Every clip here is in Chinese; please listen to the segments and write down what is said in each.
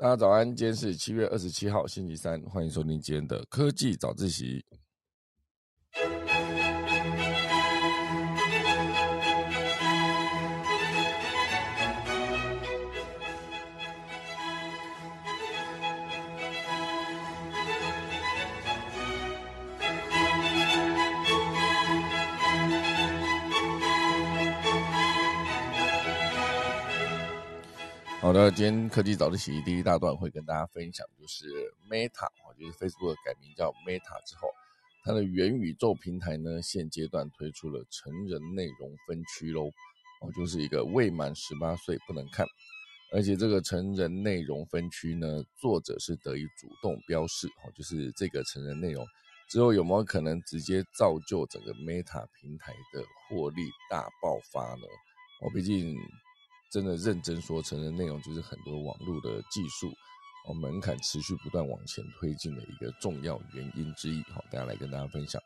大家早安，今天是7月27号星期三，欢迎收听今天的科技早自习。好的，今天科技早自习第一大段会跟大家分享，就是 Meta， 就是 Facebook 改名叫 Meta 之后，它的元宇宙平台呢，现阶段推出了成人内容分区咯，就是一个未满18岁不能看，而且这个成人内容分区呢，作者是得以主动标示，就是这个成人内容之后有没有可能直接造就整个 Meta 平台的获利大爆发呢？毕竟真的认真说，成人内容就是很多网络的技术门槛持续不断往前推进的一个重要原因之一。好，大家来跟大家分享。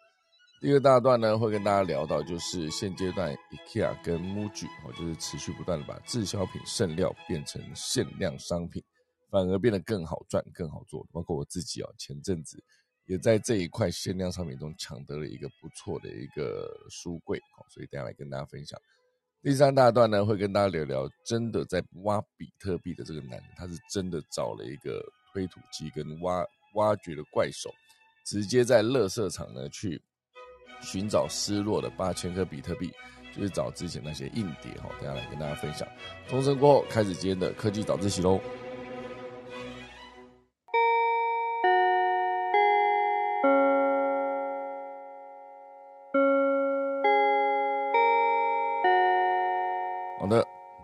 第二大段呢，会跟大家聊到就是现阶段 IKEA 跟 MUJI 就是持续不断的把滞销品剩料变成限量商品，反而变得更好赚、更好做。包括我自己前阵子也在这一块限量商品中抢得了一个不错的一个书柜，所以大家来跟大家分享。第三大段呢，会跟大家聊聊真的在挖比特币的这个男人，他是真的找了一个推土机跟挖掘的怪手，直接在垃圾场呢去寻找失落的8000颗比特币，就是找之前那些硬碟。等下来跟大家分享。钟声过后，开始今天的科技早自习咯。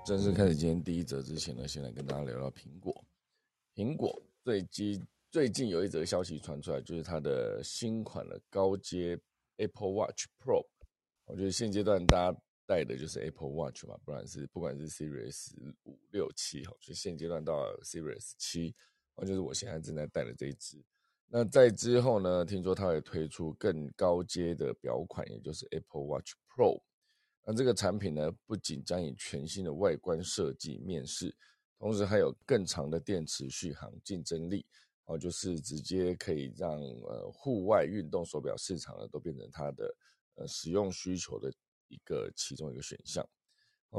正式开始今天第一则之前呢，先来跟大家聊聊苹果。苹果最近有一则消息传出来，就是它的新款的高阶 Apple Watch Pro。我觉得现阶段大家戴的就是 Apple Watch 嘛，不管是 Series 5、6、7，所以现阶段到 Series 7，就是我现在正在戴的这一支。那在之后呢，听说它会推出更高阶的表款，也就是 Apple Watch Pro。那这个产品呢，不仅将以全新的外观设计面世，同时还有更长的电池续航竞争力，就是直接可以让户外运动手表市场呢都变成它的使用需求的其中一个选项。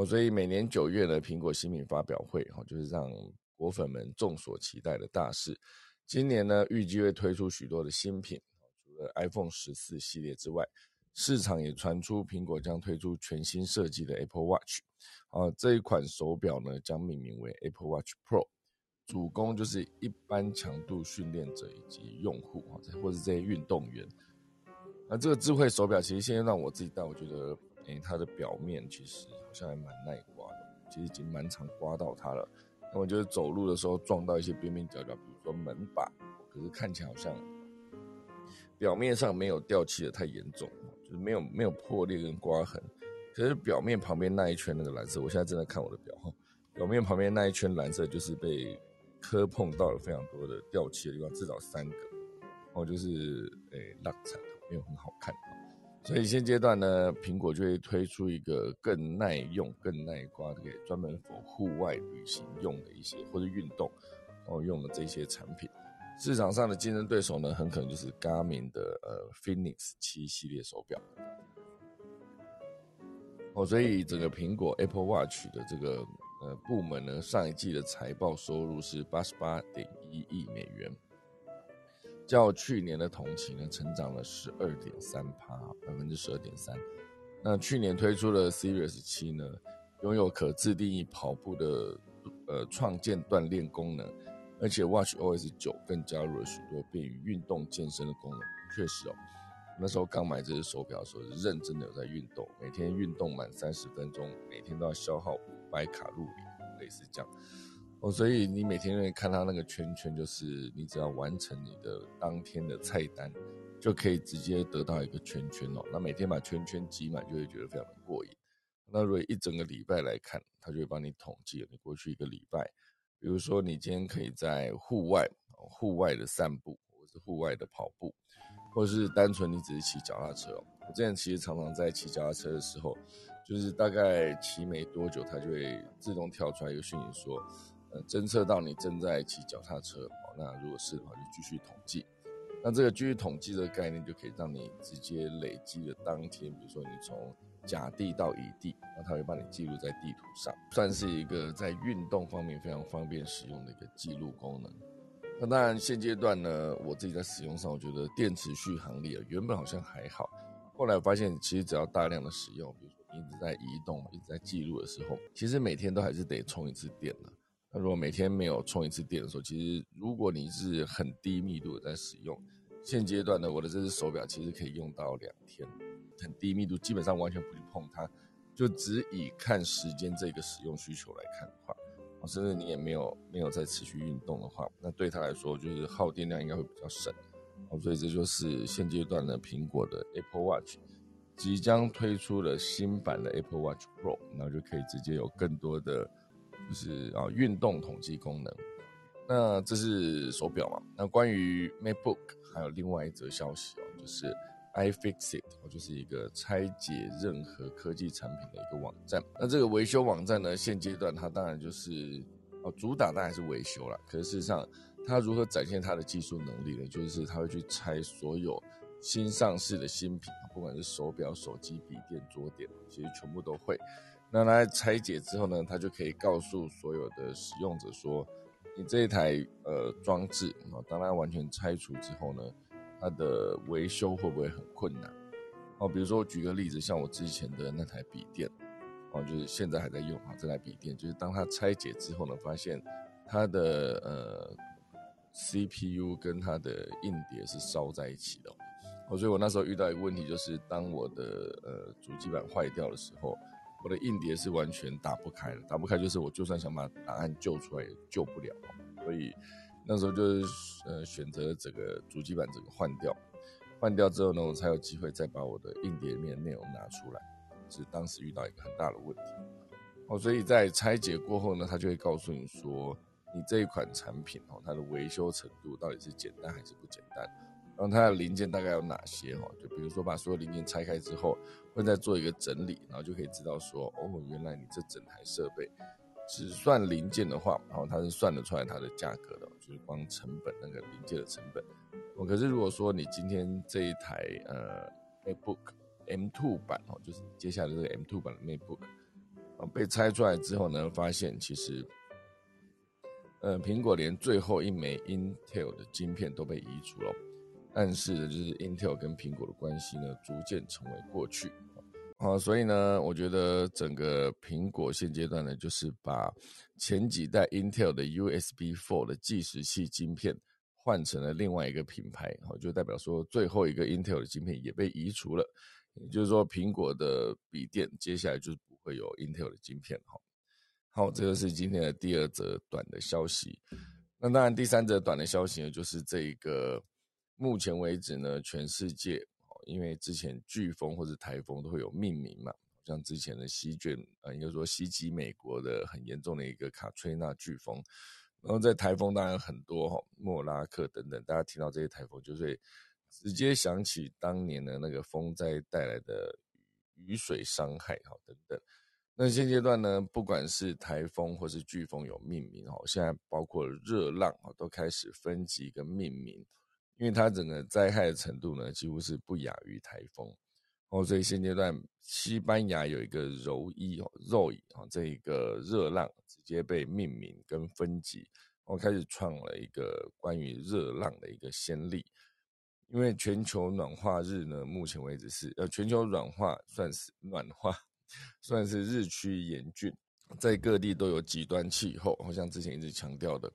所以每年9月呢，苹果新品发表会就是让果粉们众所期待的大事。今年呢，预计会推出许多的新品，除了 iPhone 14系列之外，市场也传出苹果将推出全新设计的 Apple Watch，这一款手表呢将命名为 Apple Watch Pro， 主攻就是一般强度训练者以及用户或是这些运动员。那这个智慧手表其实现在让我自己戴，我觉得它的表面其实好像还蛮耐刮的，其实已经蛮常刮到它了。那我就是走路的时候撞到一些边边角角，比如说门把，可是看起来好像表面上没有掉漆的太严重，就是没有破裂跟刮痕，可是表面旁边那一圈那个蓝色，我现在正在看我的表，表面旁边那一圈蓝色就是被磕碰到了非常多的掉漆的地方，至少3个，就是落惨，没有很好看。所以现阶段呢，苹果就会推出一个更耐用、更耐刮，给专门 for 户外旅行用的一些或者运动用的这些产品。市场上的竞争对手呢，很可能就是 Garmin 的Fenix 7系列手表。所以整个苹果 Apple Watch 的这个部门呢，上一季的财报收入是 $88.1 亿美元，较去年的同期呢成长了 12.3%。那去年推出的 Series 7呢，拥有可自定义跑步的创建锻炼功能，而且 WatchOS9 更加入了许多便于运动健身的功能。确实那时候刚买这只手表的时候是认真的有在运动，每天运动满30分钟，每天都要消耗500卡路里，类似这样。所以你每天会看它那个圈圈，就是你只要完成你的当天的菜单，就可以直接得到一个圈圈那每天把圈圈挤满，就会觉得非常的过瘾。那如果一整个礼拜来看，它就会帮你统计你过去一个礼拜，比如说你今天可以在户外的散步，或是户外的跑步，或者是单纯你只是骑脚踏车。我之前其实常常在骑脚踏车的时候，就是大概骑没多久，它就会自动跳出来一个讯息说侦测到你正在骑脚踏车，那如果是的话就继续统计。那这个继续统计的概念就可以让你直接累积的当天，比如说你从甲地到乙地，那它会帮你记录在地图上，算是一个在运动方面非常方便使用的一个记录功能。那当然现阶段呢，我自己在使用上，我觉得电池续航力原本好像还好，后来我发现其实只要大量的使用，比如说你一直在移动一直在记录的时候，其实每天都还是得充一次电的。那如果每天没有充一次电的时候，其实如果你是很低密度的在使用，现阶段呢，我的这只手表其实可以用到2天，很低密度基本上完全不去碰它，就只以看时间这个使用需求来看的话，甚至你也没有在持续运动的话，那对它来说就是耗电量应该会比较省。所以这就是现阶段的苹果的 Apple Watch 即将推出了新版的 Apple Watch Pro， 然后就可以直接有更多的就是运动统计功能。那这是手表嘛。那关于 MacBook 还有另外一则消息，就是 iFixit， 就是一个拆解任何科技产品的一个网站。那这个维修网站呢，现阶段它当然就是主打当然是维修啦，可是事实上它如何展现它的技术能力呢，就是它会去拆所有新上市的新品，不管是手表、手机、笔电、桌垫，其实全部都会。那它拆解之后呢，它就可以告诉所有的使用者说，你这一台装置，当它完全拆除之后呢，它的维修会不会很困难？比如说我举个例子，像我之前的那台笔电，就是现在还在用这台笔电，就是当它拆解之后呢，发现它的CPU 跟它的硬碟是烧在一起的。所以我那时候遇到一个问题，就是当我的主机板坏掉的时候，我的硬碟是完全打不开了，打不开就是我就算想把答案救出来也救不了，所以那时候就是选择整个主机板整个换掉之后呢，我才有机会再把我的硬碟里面的内容拿出来，是当时遇到一个很大的问题。所以在拆解过后呢，它就会告诉你说，你这一款产品它的维修程度到底是简单还是不简单，然后它的零件大概有哪些，就比如说把所有零件拆开之后会再做一个整理，然后就可以知道说，原来你这整台设备只算零件的话，然后它是算得出来它的价格的，就是光成本那个零件的成本。可是如果说你今天这一台MacBook M2 版，就是接下来这个 M2 版的 MacBook 被拆出来之后呢，发现其实苹果连最后一枚 Intel 的晶片都被移除了，暗示的就是 Intel 跟苹果的关系呢，逐渐成为过去。所以呢，我觉得整个苹果现阶段呢，就是把前几代 Intel 的 USB4 的计时器晶片换成了另外一个品牌，就代表说最后一个 Intel 的晶片也被移除了，也就是说苹果的笔电接下来就是不会有 Intel 的晶片。好，这就是今天的第2则短的消息。那当然第3则短的消息呢，就是这一个目前为止呢，全世界因为之前飓风或者台风都会有命名嘛，像之前的应该说袭击美国的很严重的一个卡崔娜飓风，然后在台风当然很多，莫拉克等等，大家听到这些台风就是直接想起当年的那个风灾带来的雨水伤害等等。那现阶段呢，不管是台风或是飓风有命名，现在包括热浪都开始分级跟命名，因为它整个灾害的程度呢，几乎是不亚于台风。所以现阶段西班牙有一个柔伊这一个热浪直接被命名跟分级，开始创了一个关于热浪的一个先例。因为全球暖化日呢，目前为止是全球暖化算是日趋严峻，在各地都有极端气候，好像之前一直强调的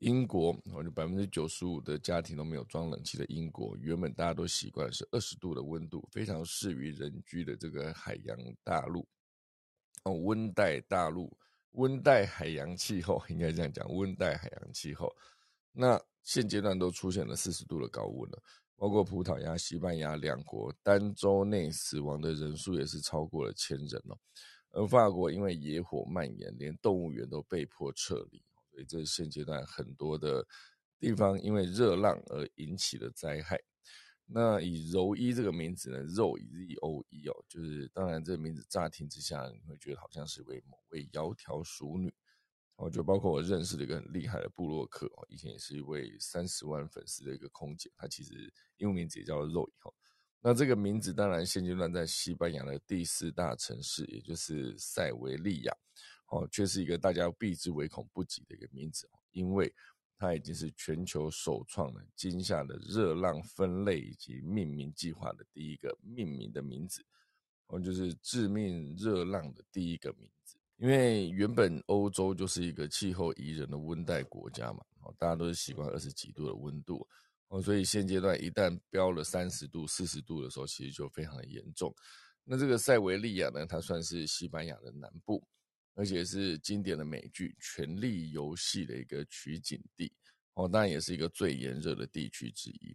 英国，就 95% 的家庭都没有装冷气的英国，原本大家都习惯的是20度的温度，非常适于人居的这个海洋大陆，温带大陆，温带海洋气候，应该这样讲，温带海洋气候。那现阶段都出现了40度的高温了，包括葡萄牙、西班牙两国单周内死亡的人数也是超过了1000人了。而法国因为野火蔓延，连动物园都被迫撤离，所以这是现阶段很多的地方因为热浪而引起的灾害。那以柔伊这个名字呢，柔伊 ZOE 就是当然这个名字乍听之下你会觉得好像是为某位窈窕淑女，我觉得包括我认识的一个很厉害的部落客，以前也是一位30万粉丝的一个空姐，她其实英文名字也叫 Roy。 那这个名字当然现阶段在西班牙的第4大城市，也就是塞维利亚，却是一个大家避之唯恐不及的一个名字，因为它已经是全球首创了今夏的热浪分类以及命名计划的第一个命名的名字，就是致命热浪的第一个名字。因为原本欧洲就是一个气候宜人的温带国家嘛，大家都是习惯20几度的温度，所以现阶段一旦飙了30度、40度的时候，其实就非常的严重。那这个塞维利亚呢，它算是西班牙的南部，而且是经典的美剧《权力游戏》的一个取景地，当然也是一个最炎热的地区之一，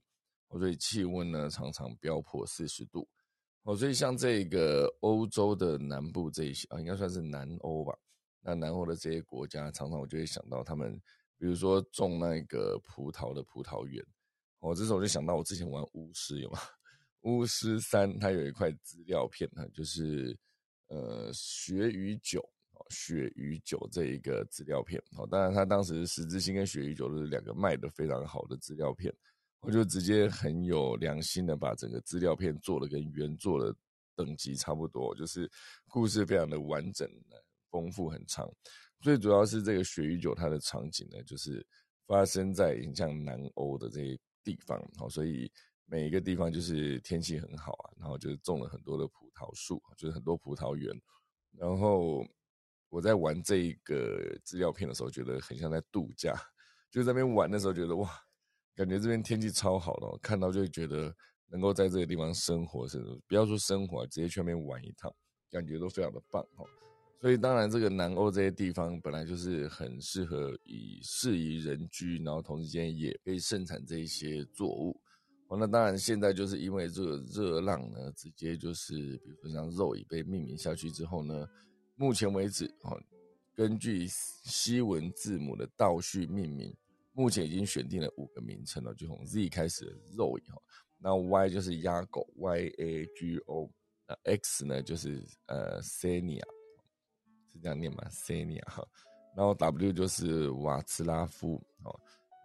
所以气温呢常常飙破40度。所以像这个欧洲的南部这一些应该算是南欧吧，那南欧的这些国家常常我就会想到他们，比如说种那个葡萄的葡萄园，这时候我就想到我之前玩巫师，有吗？巫师3它有一块资料片，就是鳕鱼酒这一个资料片，当然它当时十字星跟鳕鱼酒都是两个卖的非常好的资料片，我就直接很有良心的把整个资料片做的跟原作的等级差不多，就是故事非常的完整丰富很长。最主要是这个鳕鱼酒它的场景呢，就是发生在很像南欧的这些地方，所以每一个地方就是天气很好啊，然后就是种了很多的葡萄树，就是很多葡萄园。然后我在玩这个资料片的时候觉得很像在度假，就在那边玩的时候觉得哇，感觉这边天气超好的，看到就觉得能够在这个地方生活，不要说生活，直接去那边玩一趟，感觉都非常的棒。所以当然这个南欧这些地方本来就是很适合以适宜人居，然后同时间也可以盛产这一些作物。那当然现在就是因为这个热浪呢，直接就是比如说像肉已被命名下去之后呢，目前为止根据西文字母的倒序命名，目前已经选定了5个名称了，就从 Z 开始的肉以后，那 Y 就是鸭狗 YAGO， X 呢就是Xenia， 是这样念吗？ Xenia， 然后 W 就是瓦茨拉夫，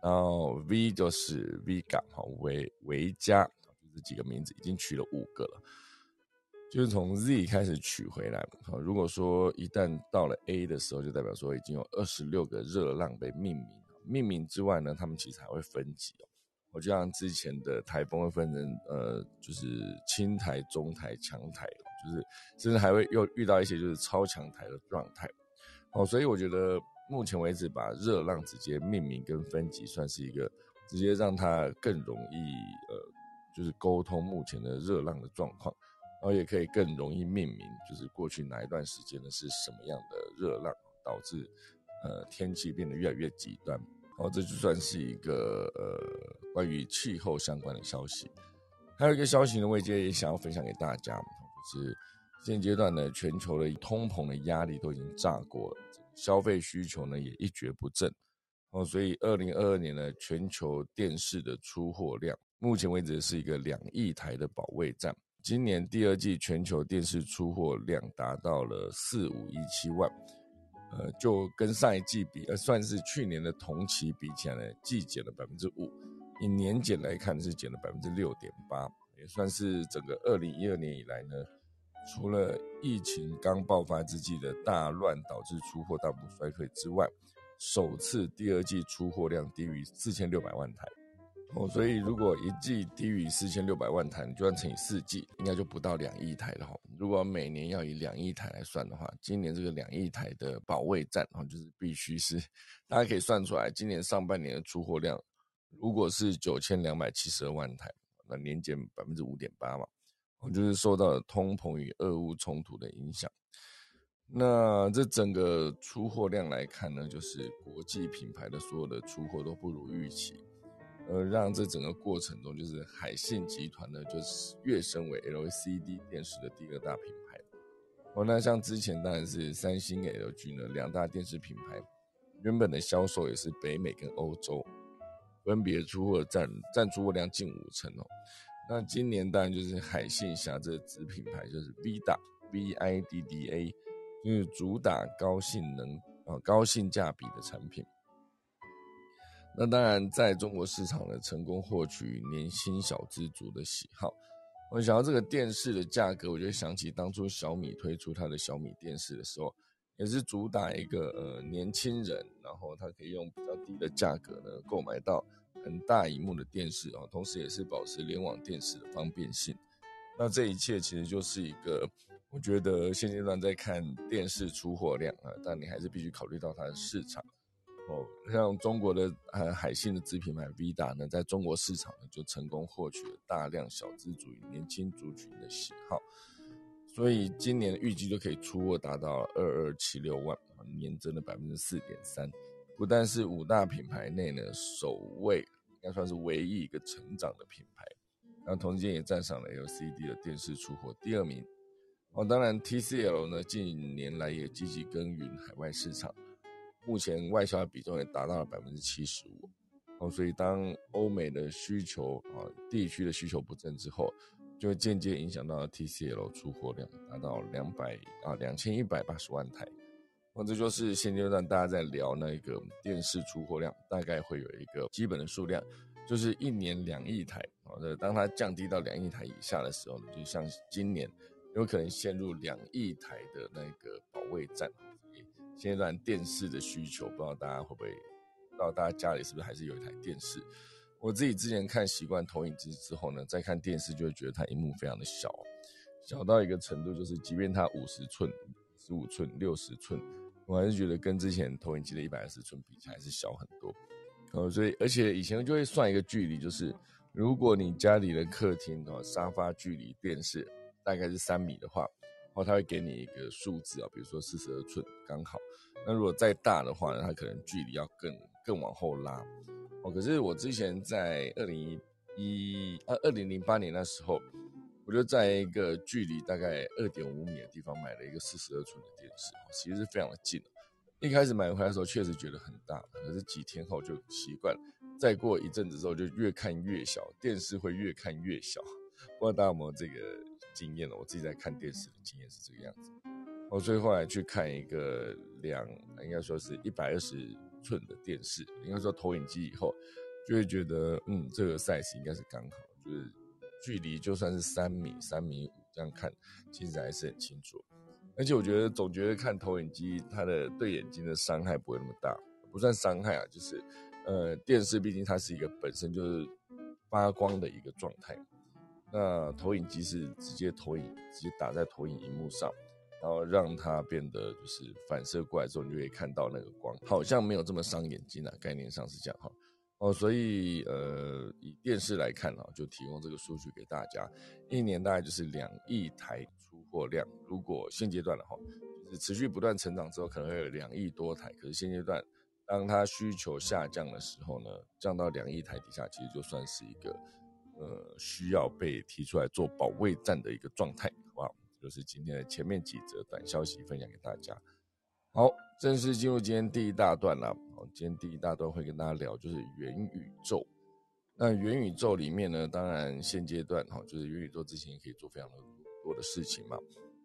然后 V 就是 VIDDA 维加，这几个名字已经取了5个了，就是从 Z 开始取回来。如果说一旦到了 A 的时候，就代表说已经有26个热浪被命名。命名之外呢，他们其实还会分级。我就像之前的台风会分成就是轻台、中台、强台，就是甚至还会又遇到一些就是超强台的状态。所以我觉得目前为止把热浪直接命名跟分级，算是一个直接让它更容易就是沟通目前的热浪的状况，然后也可以更容易命名就是过去哪一段时间的是什么样的热浪导致天气变得越来越极端。这就算是一个关于气候相关的消息。还有一个消息呢，我也想要分享给大家，就是现阶段呢全球的通膨的压力都已经炸过了，消费需求呢也一蹶不振，所以2022年呢全球电视的出货量目前为止是一个2亿台的保卫战。今年第2季全球电视出货量达到了4517万，就跟上一季比，算是去年的同期比起来呢，季减了 5%， 以年减来看是减了 6.8%， 也算是整个2012年以来呢，除了疫情刚爆发之际的大乱导致出货大幅衰退之外，首次第2季出货量低于4600万台。所以如果一季低于4600万台，你就算乘以4季，应该就不到2亿台了。如果每年要以2亿台来算的话，今年这个2亿台的保卫战就是必须是，大家可以算出来，今年上半年的出货量如果是9272万台，那年减 5.8% 嘛，就是受到了通膨与俄乌冲突的影响。那这整个出货量来看呢，就是国际品牌的所有的出货都不如预期，让这整个过程中就是海信集团呢就是跃升为 LCD 电视的第2大品牌。那像之前当然是三星 LG 呢2大电视品牌原本的销售也是北美跟欧洲分别出货占出货量近50%。那今年当然就是海信辖这子品牌就是 VIDDA， 就是主打高性能高性价比的产品。那当然在中国市场的成功获取年轻小资族的喜好。我想到这个电视的价格，我就想起当初小米推出它的小米电视的时候，也是主打一个年轻人，然后他可以用比较低的价格呢购买到很大萤幕的电视，同时也是保持联网电视的方便性。那这一切其实就是一个我觉得现阶段在看电视出货量但你还是必须考虑到它的市场。像中国的海信的子品牌 VIDDA 呢，在中国市场呢就成功获取了大量小资族与年轻族群的喜好，所以今年预计就可以出货达到2276万，年增了 4.3%， 不但是五大品牌内呢首位，应该算是唯一一个成长的品牌。那同时间也站上了 LCD 的电视出货第2名。当然 TCL 呢近年来也积极耕耘海外市场，目前外销的比重也达到了 75%、所以当欧美的需求地区的需求不振之后，就会间接影响到 TCL 出货量达到2180万台。这就是现阶段大家在聊那个电视出货量大概会有一个基本的数量，就是一年2亿台。当它降低到2亿台以下的时候，就像今年有可能陷入2亿台的那个保卫战。现阶段电视的需求，不知道大家会不会，不知道大家家里是不是还是有一台电视。我自己之前看习惯投影机之后呢，再看电视就会觉得它萤幕非常的小，小到一个程度，就是即便它50寸、15寸、60寸，我还是觉得跟之前投影机的120寸比起来还是小很多。所以而且以前就会算一个距离，就是如果你家里的客厅沙发距离电视大概是3米的话，它会给你一个数字，比如说42寸刚好。那如果再大的话呢，它可能距离要更往后拉。可是我之前在2008年那时候，我就在一个距离大概 2.5 米的地方买了一个42寸的电视，其实是非常的近。一开始买回来的时候确实觉得很大，可是几天后就习惯，再过一阵子之后就越看越小，电视会越看越小。不知道大家有没有这个经验，我自己在看电视的经验是这个样子。所以后来去看一个应该说是120寸的电视，应该说投影机以后，就会觉得这个 size 应该是刚好，就是距离就算是3米3.5米这样看，其实还是很清楚。而且我觉得总觉得看投影机它的对眼睛的伤害不会那么大，不算伤害就是电视毕竟它是一个本身就是发光的一个状态，那投影机是直接打在投影萤幕上，然后让它变得就是反射过来之后，你就可以看到那个光，好像没有这么伤眼睛概念上是这样所以以电视来看就提供这个数据给大家，一年大概就是2亿台出货量。如果现阶段的话，就是持续不断成长之后，可能会有2亿多台。可是现阶段，当它需求下降的时候呢，降到2亿台底下，其实就算是一个需要被提出来做保卫战的一个状态，好不好？就是今天的前面几则短消息分享给大家。好，正式进入今天第一大段啦。今天第一大段会跟大家聊就是元宇宙。那元宇宙里面呢，当然现阶段就是元宇宙之前也可以做非常多的事情嘛。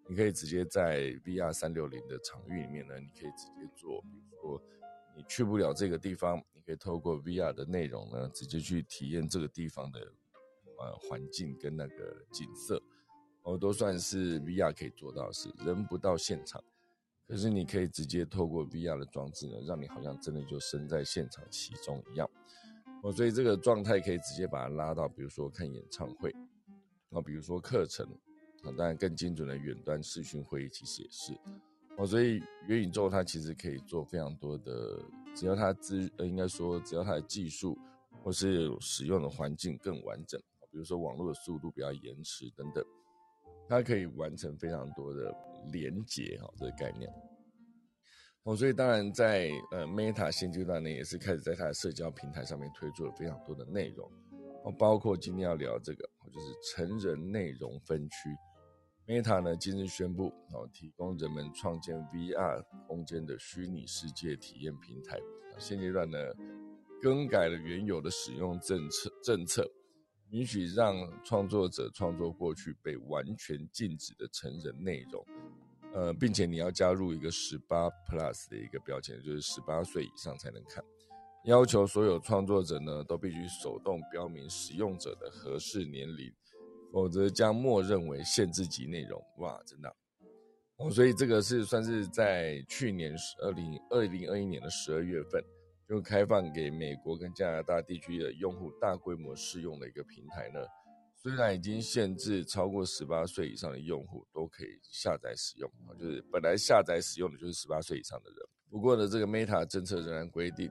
你可以直接在 VR360 的场域里面呢，你可以直接做，比如说你去不了这个地方，你可以透过 VR 的内容呢，直接去体验这个地方的环境跟那个景色，都算是 VR 可以做到的事。人不到现场，可是你可以直接透过 VR 的装置呢，让你好像真的就身在现场其中一样。所以这个状态可以直接把它拉到，比如说看演唱会，比如说课程，当然更精准的远端视讯会议其实也是。所以元宇宙它其实可以做非常多的，只要它的技术或是使用的环境更完整，比如说网络的速度比较延迟等等，它可以完成非常多的连结这个概念。所以当然在Meta 现阶段呢，也是开始在它的社交平台上面推出了非常多的内容，包括今天要聊这个就是成人内容分区。Meta 呢今日宣布提供人们创建 VR 空间的虚拟世界体验平台。现阶段呢更改了原有的使用政策，允许让创作者创作过去被完全禁止的成人内容，并且你要加入一个18 plus 的一个标签，就是18岁以上才能看。要求所有创作者呢都必须手动标明使用者的合适年龄，否则将默认为限制级内容。哇，真的哦，所以这个是算是在去年2021年的12月份就开放给美国跟加拿大地区的用户大规模试用的一个平台呢，虽然已经限制超过18岁以上的用户都可以下载使用，就是本来下载使用的就是18岁以上的人，不过呢这个 Meta 政策仍然规定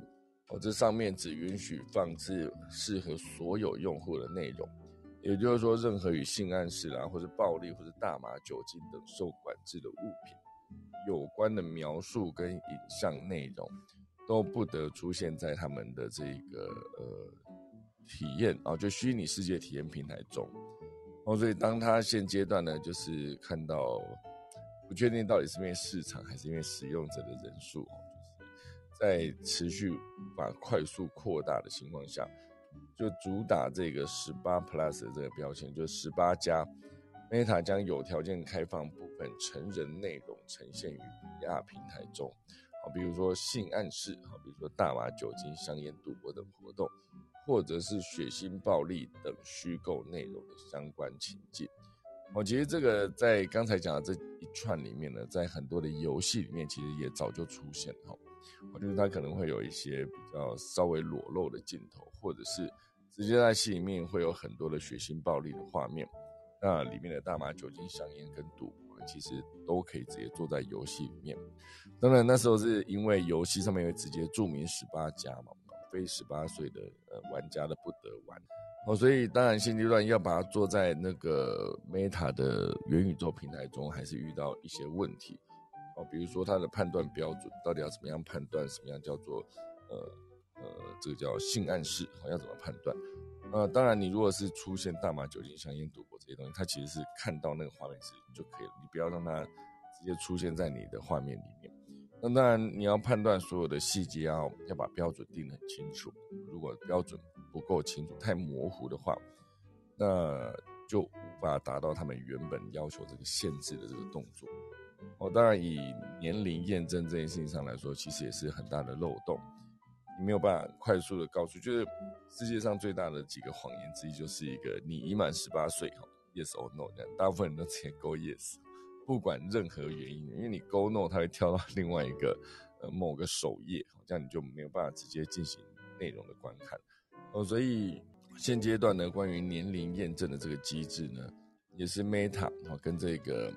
这上面只允许放置适合所有用户的内容，也就是说任何与性暗示啦，或是暴力，或是大麻、酒精等受管制的物品有关的描述跟影像内容都不得出现在他们的这个体验啊，就虚拟世界体验平台中哦。所以当他现阶段呢，就是看到不确定到底是因为市场还是因为使用者的人数在持续把快速扩大的情况下，就主打这个18 plus 的这个标签，就是18加 Meta 将有条件开放部分成人内容呈现于 VR 平台中，比如说性暗示，比如说大麻、酒精、香烟、赌博等活动，或者是血腥、暴力等虚构内容的相关情境。其实这个在刚才讲的这一串里面呢，在很多的游戏里面其实也早就出现了，就是它可能会有一些比较稍微裸露的镜头，或者是直接在戏里面会有很多的血腥暴力的画面，那里面的大麻、酒精、香烟跟赌博其实都可以直接做在游戏里面。当然那时候是因为游戏上面会直接注明18加嘛，非18岁的玩家的不得玩哦，所以当然现阶段要把它做在那个 Meta 的元宇宙平台中还是遇到一些问题哦，比如说它的判断标准到底要怎么样判断什么样叫做这个叫性暗示要怎么判断。当然你如果是出现大麻、酒精、香烟、赌博这些东西，它其实是看到那个画面是就可以了，你不要让它直接出现在你的画面里面。那当然你要判断所有的细节要把标准定得很清楚，如果标准不够清楚太模糊的话，那就无法达到他们原本要求这个限制的这个动作哦。当然以年龄验证这件事情上来说，其实也是很大的漏洞，你没有办法快速的告诉，就是世界上最大的几个谎言之一就是一个你已满18岁 yes or no， 大部分人都直接勾 yes，不管任何原因，因为你勾 no 它会跳到另外一个某个首页，这样你就没有办法直接进行内容的观看哦。所以现阶段呢，关于年龄验证的这个机制呢，也是 Meta 跟这个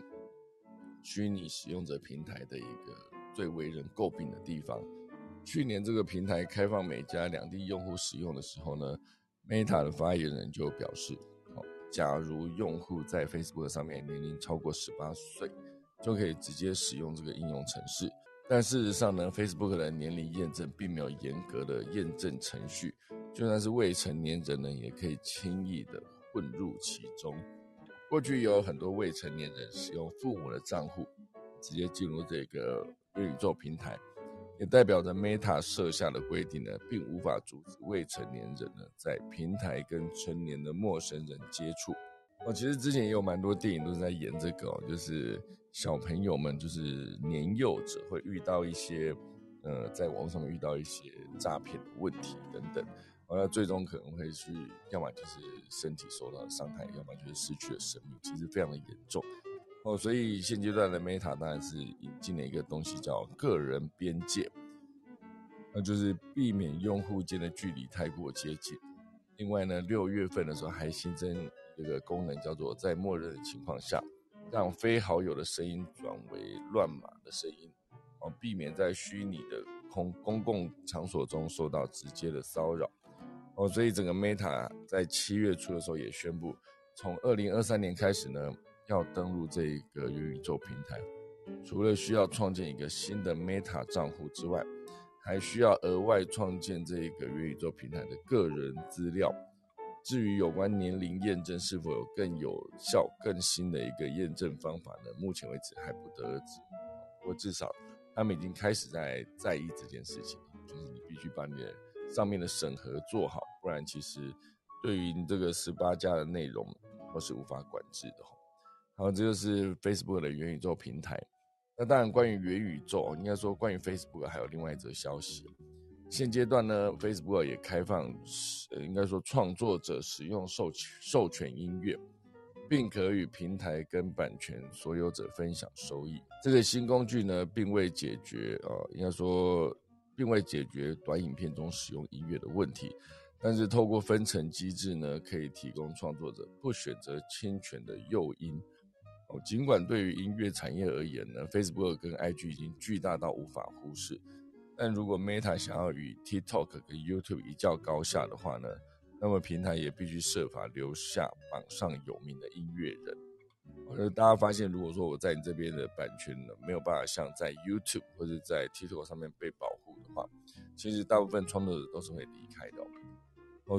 虚拟使用者平台的一个最为人诟病的地方。去年这个平台开放美加两地用户使用的时候呢， Meta 的发言人就表示，假如用户在 Facebook 上面年龄超过18岁就可以直接使用这个应用程式，但事实上呢 Facebook 的年龄验证并没有严格的验证程序，就算是未成年人呢也可以轻易的混入其中。过去也有很多未成年人使用父母的账户直接进入这个元宇宙平台，也代表着 Meta 设下的规定呢并无法阻止未成年人呢在平台跟成年的陌生人接触哦。其实之前也有蛮多电影都是在演这个哦，就是小朋友们就是年幼者会遇到一些在网上面遇到一些诈骗的问题等等哦，那最终可能会去要么就是身体受到伤害，要么就是失去了生命，其实非常的严重哦。所以现阶段的 Meta 当然是引进了一个东西叫个人边界，那就是避免用户间的距离太过接近。另外呢，6月份的时候还新增一个功能叫做在默认的情况下让非好友的声音转为乱码的声音哦，避免在虚拟的公共场所中受到直接的骚扰哦。所以整个 Meta 在7月初的时候也宣布，从2023年开始呢要登录这个元宇宙平台，除了需要创建一个新的 Meta 账户之外，还需要额外创建这个元宇宙平台的个人资料。至于有关年龄验证是否有更有效更新的一个验证方法呢，目前为止还不得而知，不过至少他们已经开始在意这件事情，就是你必须把你的上面的审核做好，不然其实对于你这个18加的内容都是无法管制的。好，这就是 Facebook 的元宇宙平台那当然关于元宇宙，应该说关于 Facebook 还有另外一则消息。现阶段呢 Facebook 也开放应该说创作者使用授权音乐，并可与平台跟版权所有者分享收益。这个新工具呢应该说并未解决短影片中使用音乐的问题，但是透过分层机制呢，可以提供创作者不选择侵权的诱因。尽管对于音乐产业而言呢 Facebook 跟 IG 已经巨大到无法忽视，但如果 Meta 想要与 TikTok 跟 YouTube 一较高下的话呢，那么平台也必须设法留下榜上有名的音乐人。大家发现，如果说我在你这边的版权呢没有办法像在 YouTube 或者在 TikTok 上面被保护的话，其实大部分创作者都是会离开的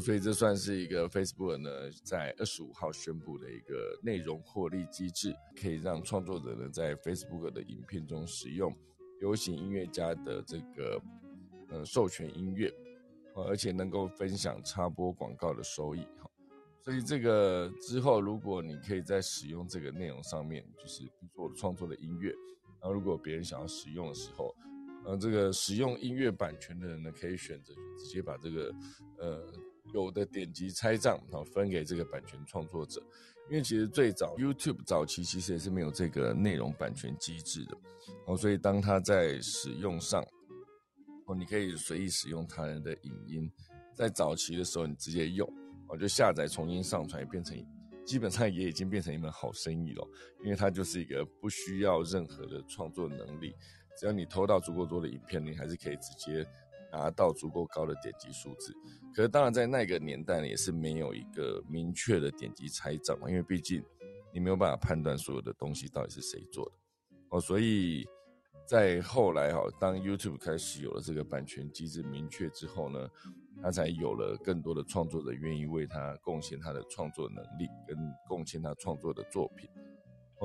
所以这算是一个 Facebook 呢在25号宣布的一个内容获利机制，可以让创作者呢在 Facebook 的影片中使用流行音乐家的这个授权音乐而且能够分享插播广告的收益。所以这个之后，如果你可以在使用这个内容上面，就是比如说我创作的音乐，然后如果别人想要使用的时候，这个使用音乐版权的人呢，可以选择直接把这个有的点击拆账，然后分给这个版权创作者。因为其实最早 YouTube 早期其实也是没有这个内容版权机制的所以当它在使用上你可以随意使用他人的影音，在早期的时候你直接用就下载重新上传，变成基本上也已经变成一门好生意了，因为它就是一个不需要任何的创作能力，只要你偷到足够多的影片，你还是可以直接拿到足够高的点击数字。可是当然在那个年代也是没有一个明确的点击拆账，因为毕竟你没有办法判断所有的东西到底是谁做的所以在后来当 YouTube 开始有了这个版权机制明确之后呢，他才有了更多的创作者愿意为他贡献他的创作能力跟贡献他创作的作品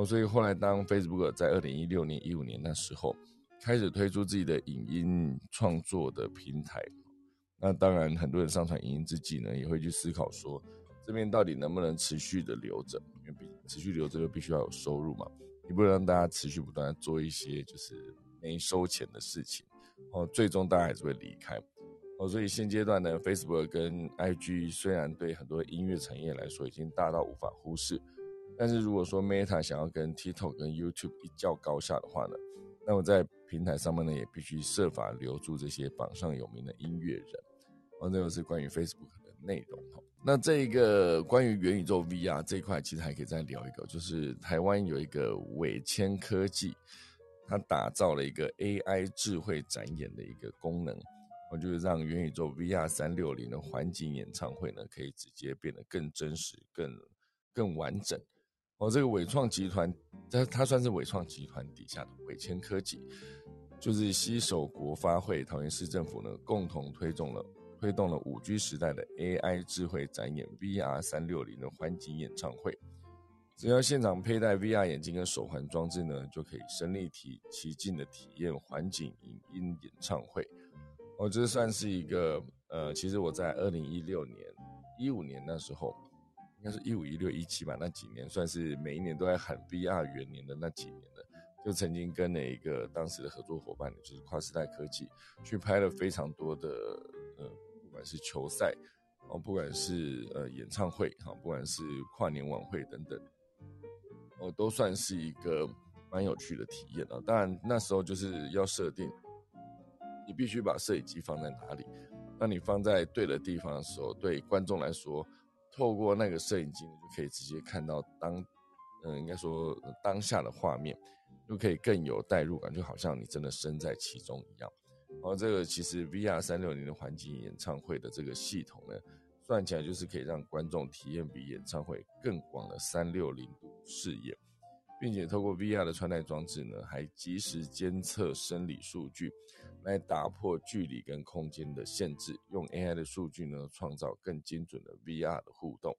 所以后来当 Facebook 在2016年15年那时候开始推出自己的影音创作的平台，那当然很多人上传影音之际呢，也会去思考说这边到底能不能持续的留着，因为持续留着就必须要有收入嘛，你不能让大家持续不断地做一些就是没收钱的事情最终大家还是会离开所以现阶段呢 Facebook 跟 IG 虽然对很多音乐产业来说已经大到无法忽视，但是如果说 Meta 想要跟 TikTok 跟 YouTube 一较高下的话呢，那么在平台上面呢也必须设法留住这些榜上有名的音乐人这就是关于 Facebook 的内容那这个关于元宇宙 VR 这一块其实还可以再聊一个，就是台湾有一个伟谦科技，它打造了一个 AI 智慧展演的一个功能就是让元宇宙 VR360 的环境演唱会呢可以直接变得更真实 更完整这个伟创集团 它算是伟创集团底下的伟谦科技，就是携手国发会桃园市政府呢共同推动了 5G 时代的 AI 智慧展演 VR360 的环境演唱会。只要现场佩戴 VR 眼镜跟手环装置呢，就可以身临其境的体验环境影音演唱会这算是一个其实我在2016年15年那时候，应该是15 16 17吧，那几年算是每一年都在喊 VR 元年的那几年的，就曾经跟了一个当时的合作伙伴就是跨世代科技去拍了非常多的不管是球赛不管是演唱会不管是跨年晚会等等都算是一个蛮有趣的体验当然那时候就是要设定你必须把摄影机放在哪里，当你放在对的地方的时候，对观众来说透过那个摄影机你就可以直接看到应该说当下的画面，就可以更有代入感，就好像你真的身在其中一样这个其实 VR360 的环境演唱会的这个系统呢，算起来就是可以让观众体验比演唱会更广的360度视野，并且透过 VR 的穿戴装置呢，还及时监测生理数据来打破距离跟空间的限制，用 AI 的数据呢创造更精准的 VR 的互动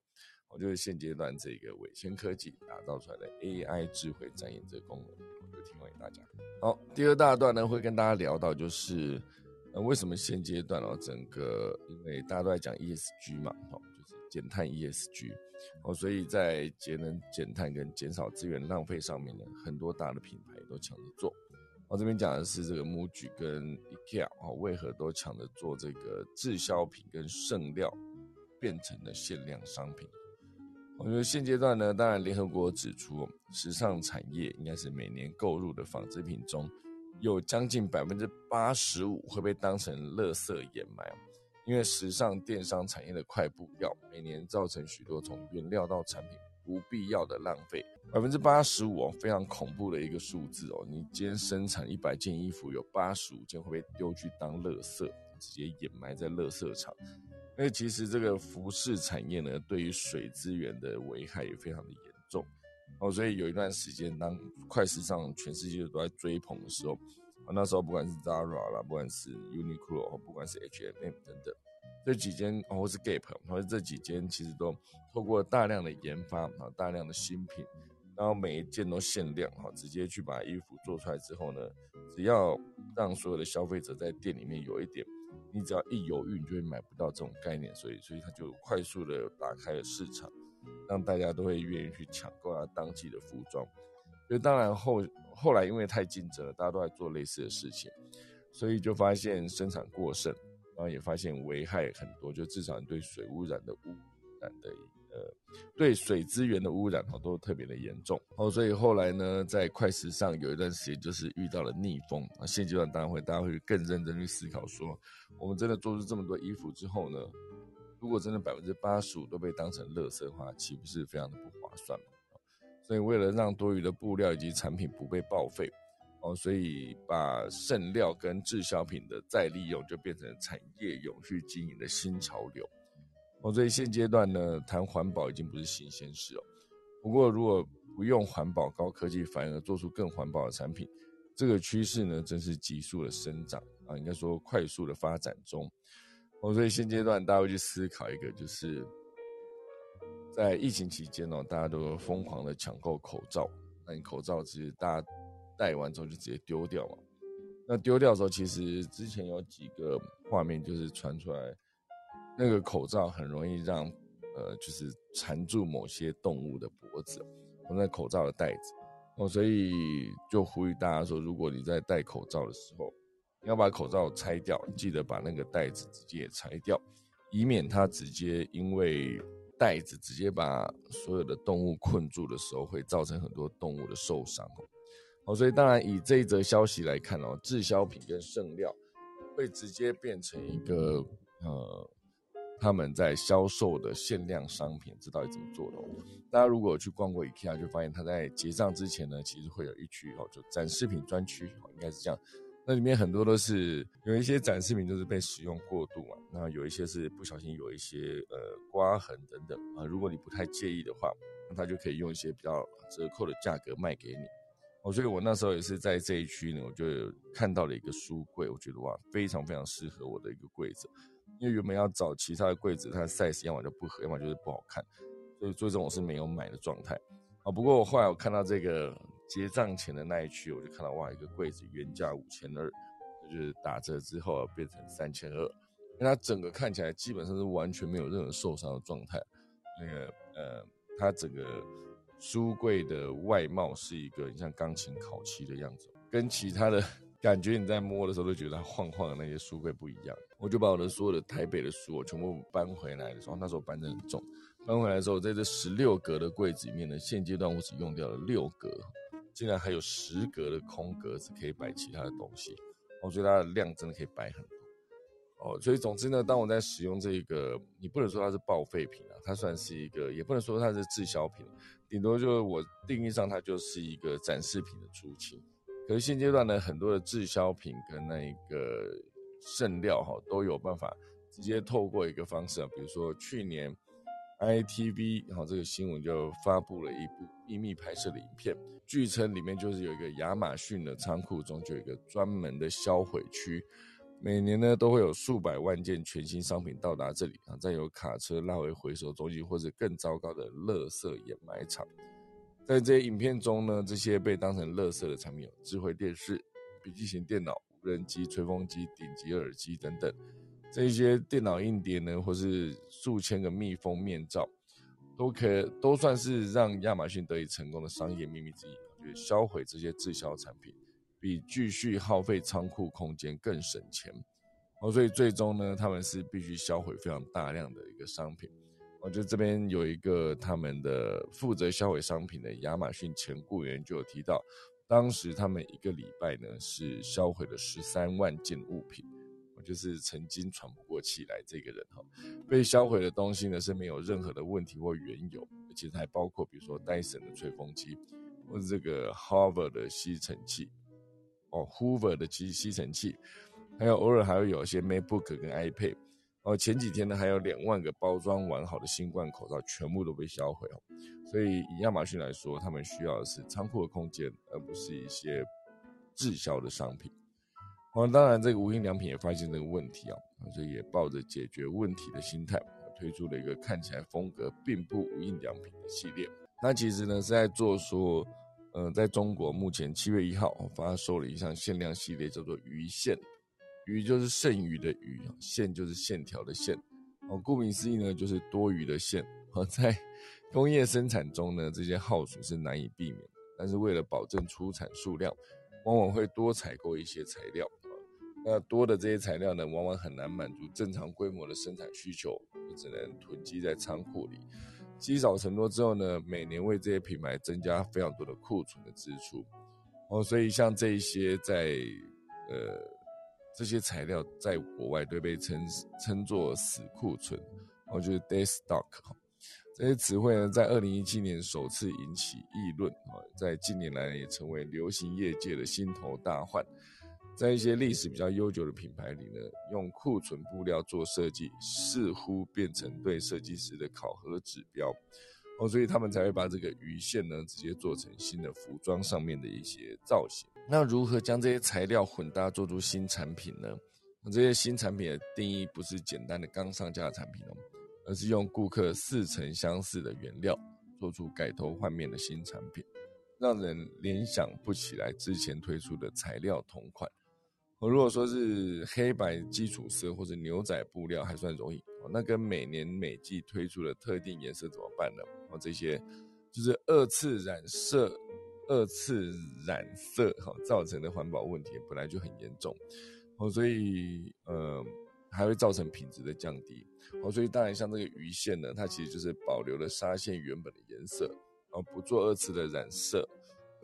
就是现阶段这个伟谦科技打造出来的 AI 智慧展演这个功能，我就提供给大家。好，第二大段呢会跟大家聊到就是为什么现阶段整个因为大家都在讲 ESG 嘛就是减碳 ESG所以在节能减碳跟减少资源浪费上面呢，很多大的品牌都抢着做这边讲的是这个 MUJI 跟 IKEA 为何都抢着做这个滞销品跟剩料变成了限量商品。我觉得现阶段呢，当然联合国指出，时尚产业应该是每年购入的纺织品中有将近 85% 会被当成垃圾掩埋，因为时尚电商产业的快步调每年造成许多从原料到产品不必要的浪费。 85%、非常恐怖的一个数字哦。你今天生产100件衣服，有85件会被丢去当垃圾，直接掩埋在垃圾场。因为其实这个服饰产业呢，对于水资源的危害也非常的严重哦。所以有一段时间，当快时尚全世界都在追捧的时候，那时候不管是 Zara 啦，不管是 Uniqlo， 不管是 H&M 等等，这几间或是 GAP， 或者这几间其实都透过大量的研发，大量的新品，然后每一件都限量，直接去把衣服做出来之后呢，只要让所有的消费者在店里面有一点，你只要一犹豫你就会买不到这种概念，所以它就快速的打开了市场，让大家都会愿意去抢购它当季的服装。所以当然后来因为太竞争了，大家都在做类似的事情，所以就发现生产过剩，然后也发现危害很多，就至少对水污染的对水资源的污染都特别的严重，所以后来呢，在快时尚有一段时间就是遇到了逆风，现阶段当然大家会更认真去思考说，我们真的做出这么多衣服之后呢，如果真的 85% 都被当成垃圾的话，岂不是非常的不划算，所以为了让多余的布料以及产品不被报废，所以把剩料跟滞销品的再利用就变成产业永续经营的新潮流，所以现阶段呢，谈环保已经不是新鲜事。不过如果不用环保高科技反而做出更环保的产品，这个趋势呢真是急速的生长，应该说快速的发展中，所以现阶段大家会去思考一个，就是在疫情期间，大家都疯狂的抢购口罩，那你口罩其实大家戴完之后就直接丢掉嘛。那丢掉的时候，其实之前有几个画面就是传出来，那个口罩很容易让就是缠住某些动物的脖子，那口罩的带子，所以就呼吁大家说，如果你在戴口罩的时候，你要把口罩拆掉，记得把那个带子直接拆掉，以免它直接因为带子直接把所有的动物困住的时候，会造成很多动物的受伤。所以当然以这一则消息来看，滞销品跟剩料会直接变成一个他们在销售的限量商品，这到底怎么做的？大家如果去逛过 IKEA 就发现，他在结账之前呢，其实会有一区，就展示品专区，应该是这样，那里面很多都是有一些展示品就是被使用过度嘛，那有一些是不小心有一些刮痕等等，如果你不太介意的话，那他就可以用一些比较折扣的价格卖给你，所以我那时候也是在这一区呢，我就看到了一个书柜，我觉得哇，非常非常适合我的一个柜子，因为原本要找其他的柜子，它的 size 要么就不合，要么就是不好看，所以最终我是没有买的状态，不过我后来我看到这个结账前的那一区，我就看到哇，一个柜子原价5200，就是打折之后，变成3200，因为它整个看起来基本上是完全没有任何受伤的状态，那个它整个书柜的外貌是一个像钢琴烤漆的样子，跟其他的感觉你在摸的时候都觉得它晃晃的那些书柜不一样。我就把我的所有的台北的书我全部搬回来的时候，那时候搬得很重，搬回来的时候在这16格的柜子里面呢，现阶段我只用掉了6格，竟然还有10格的空格子可以摆其他的东西，所以它的量真的可以摆很多，所以总之呢，当我在使用这个，你不能说它是报废品，它算是一个，也不能说它是滞销品，顶多就是我定义上它就是一个展示品的初期。可是现阶段呢，很多的滞销品跟那一个剩料，都有办法直接透过一个方式，比如说去年 ITV，这个新闻就发布了一部秘密拍摄的影片，据称里面就是有一个亚马逊的仓库中就有一个专门的销毁区，每年呢都会有数百万件全新商品到达这里，再由卡车拉回回收中心或者更糟糕的垃圾掩埋场。在这些影片中呢，这些被当成垃圾的产品有智慧电视、笔记型电脑、无人机、吹风机、顶级耳机等等，这些电脑硬碟呢，或是数千个密封面罩，都算是让亚马逊得以成功的商业秘密之一，就是销毁这些滞销产品，比继续耗费仓库空间更省钱。所以最终呢，他们是必须销毁非常大量的一个商品。我觉得这边有一个他们的负责销毁商品的亚马逊前雇员就有提到，当时他们一个礼拜呢是销毁了13万件物品，就是曾经喘不过气来，这个人被销毁的东西呢是没有任何的问题或缘由，而且还包括比如说 Dyson 的吹风机，或者这个 Hoover 的吸尘器，Hoover 的吸尘器，还有偶尔还会有一些 MacBook 跟 iPad。前几天呢还有2万个包装完好的新冠口罩全部都被销毁。所以以亚马逊来说，他们需要的是仓库的空间，而不是一些滞销的商品。当然这个无印良品也发现这个问题，所以也抱着解决问题的心态，推出了一个看起来风格并不无印良品的系列。那其实呢是在做说，在中国目前7月1号发售了一项限量系列，叫做鱼线。鱼就是剩余的鱼，线就是线条的线，顾名思义呢就是多余的线。在工业生产中呢，这些耗损是难以避免，但是为了保证出产数量，往往会多采购一些材料。那多的这些材料呢，往往很难满足正常规模的生产需求，就只能囤积在仓库里。积少成多之后呢，每年为这些品牌增加非常多的库存的支出。所以像这一些这些材料在国外都被称作死库存，就是 dead stock。这些词汇呢，在2017年首次引起议论，在近年来也成为流行业界的心头大患。在一些历史比较悠久的品牌里呢，用库存布料做设计似乎变成对设计师的考核指标，所以他们才会把这个鱼线呢直接做成新的服装上面的一些造型。那如何将这些材料混搭做出新产品呢？这些新产品的定义不是简单的刚上架的产品，而是用顾客4成相似的原料做出改头换面的新产品，让人联想不起来之前推出的材料同款。如果说是黑白基础色或者牛仔布料还算容易，那跟每年每季推出的特定颜色怎么办呢？这些就是二次染色造成的环保问题本来就很严重，所以还会造成品质的降低。所以当然像这个鱼线呢，它其实就是保留了纱线原本的颜色，不做二次的染色，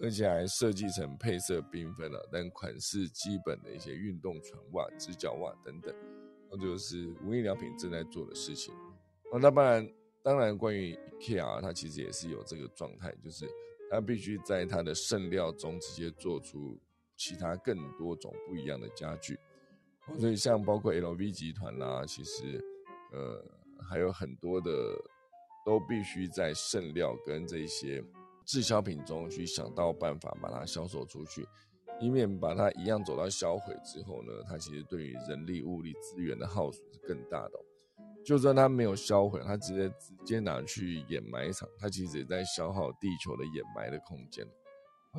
而且还设计成配色缤纷，但款式基本的一些运动船袜、直角袜等等，就是无印良品正在做的事情。那当然关于 IKEA 它其实也是有这个状态，就是它必须在它的剩料中直接做出其他更多种不一样的家具。所以像包括 LV 集团啦，其实还有很多的都必须在剩料跟这些滞销品中去想到办法把它销售出去，以免把它一样走到销毁之后呢，它其实对于人力物力资源的耗损是更大的。就算它没有销毁，它直接拿去掩埋场，它其实也在消耗地球的掩埋的空间。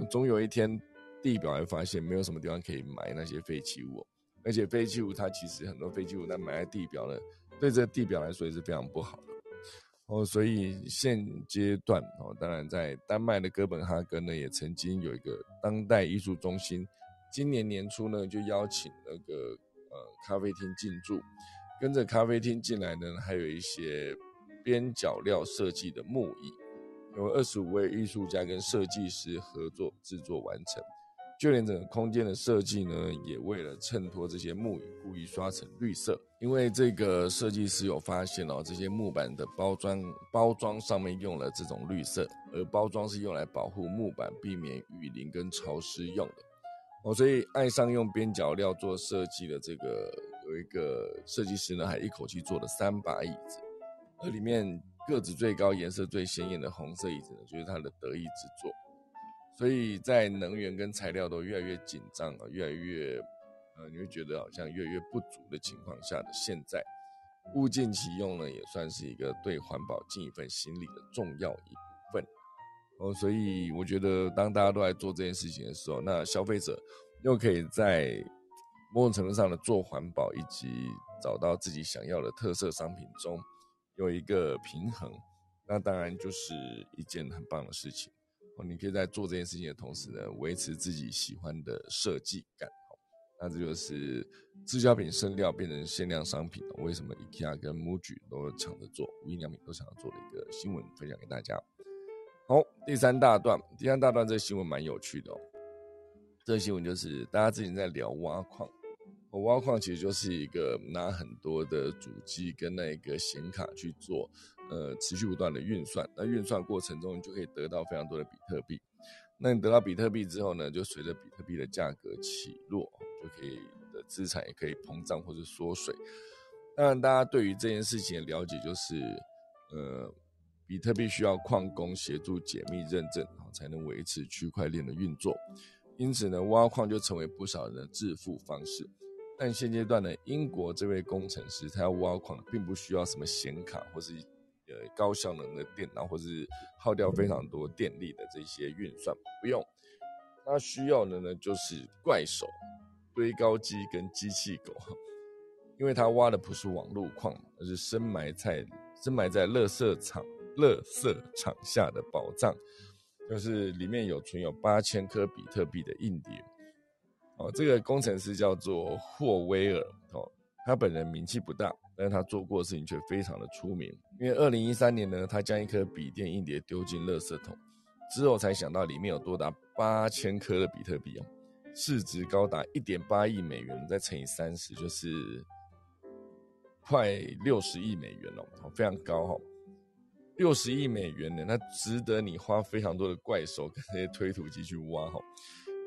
总有一天地表会发现没有什么地方可以埋那些废弃物，而且废弃物它其实很多废弃物它埋在地表呢，对这地表来说也是非常不好的。所以现阶段，当然在丹麦的哥本哈根呢，也曾经有一个当代艺术中心，今年年初呢就邀请那个咖啡厅进驻，跟着咖啡厅进来呢，还有一些边角料设计的木椅，有25位艺术家跟设计师合作制作完成，就连整个空间的设计呢，也为了衬托这些木椅故意刷成绿色，因为这个设计师有发现这些木板的包装上面用了这种绿色，而包装是用来保护木板避免雨淋跟潮湿用的。所以爱上用边角料做设计的这个有一个设计师呢，还一口气做了3把椅子，而里面个子最高、颜色最鲜艳的红色椅子呢，就是他的得意之作。所以在能源跟材料都越来越紧张，越来越你会觉得好像越来越不足的情况下的现在，物尽其用呢，也算是一个对环保尽一份心力的重要一部分。所以我觉得当大家都来做这件事情的时候，那消费者又可以在某种程度上的做环保以及找到自己想要的特色商品中有一个平衡，那当然就是一件很棒的事情。你可以在做这件事情的同时呢，维持自己喜欢的设计感。那这就是滞销品生料变成限量商品，为什么 IKEA 跟 MUJI 都抢着做，无印良品都抢着做的一个新闻分享给大家。好，第三大段这个新闻蛮有趣的哦。这个新闻就是大家之前在聊挖矿，挖矿其实就是一个拿很多的主机跟那个显卡去做持续不断的运算，那运算过程中你就可以得到非常多的比特币。那你得到比特币之后呢，就随着比特币的价格起落，就可以的资产也可以膨胀或是缩水。当然大家对于这件事情的了解就是比特币需要矿工协助解密认证才能维持区块链的运作，因此呢挖矿就成为不少人的致富方式。但现阶段呢，英国这位工程师他要挖矿并不需要什么显卡或是高效能的电脑或是耗掉非常多电力的这些运算，不用，他需要的呢就是怪手、堆高机跟机器狗，因为他挖的不是网路矿，而是深埋在垃圾场下的宝藏，就是里面有存有8000颗比特币的硬碟。这个工程师叫做霍威尔，他本人名气不大，但是他做过的事情却非常的出名。因为2013年呢，他将一颗笔电硬碟丢进垃圾桶之后，才想到里面有多达8000颗的比特币哦，市值高达 1.8 亿美元，再乘以30就是快60亿美元哦，非常高哦。60亿美元呢，那值得你花非常多的怪手跟这些推土机去挖哦。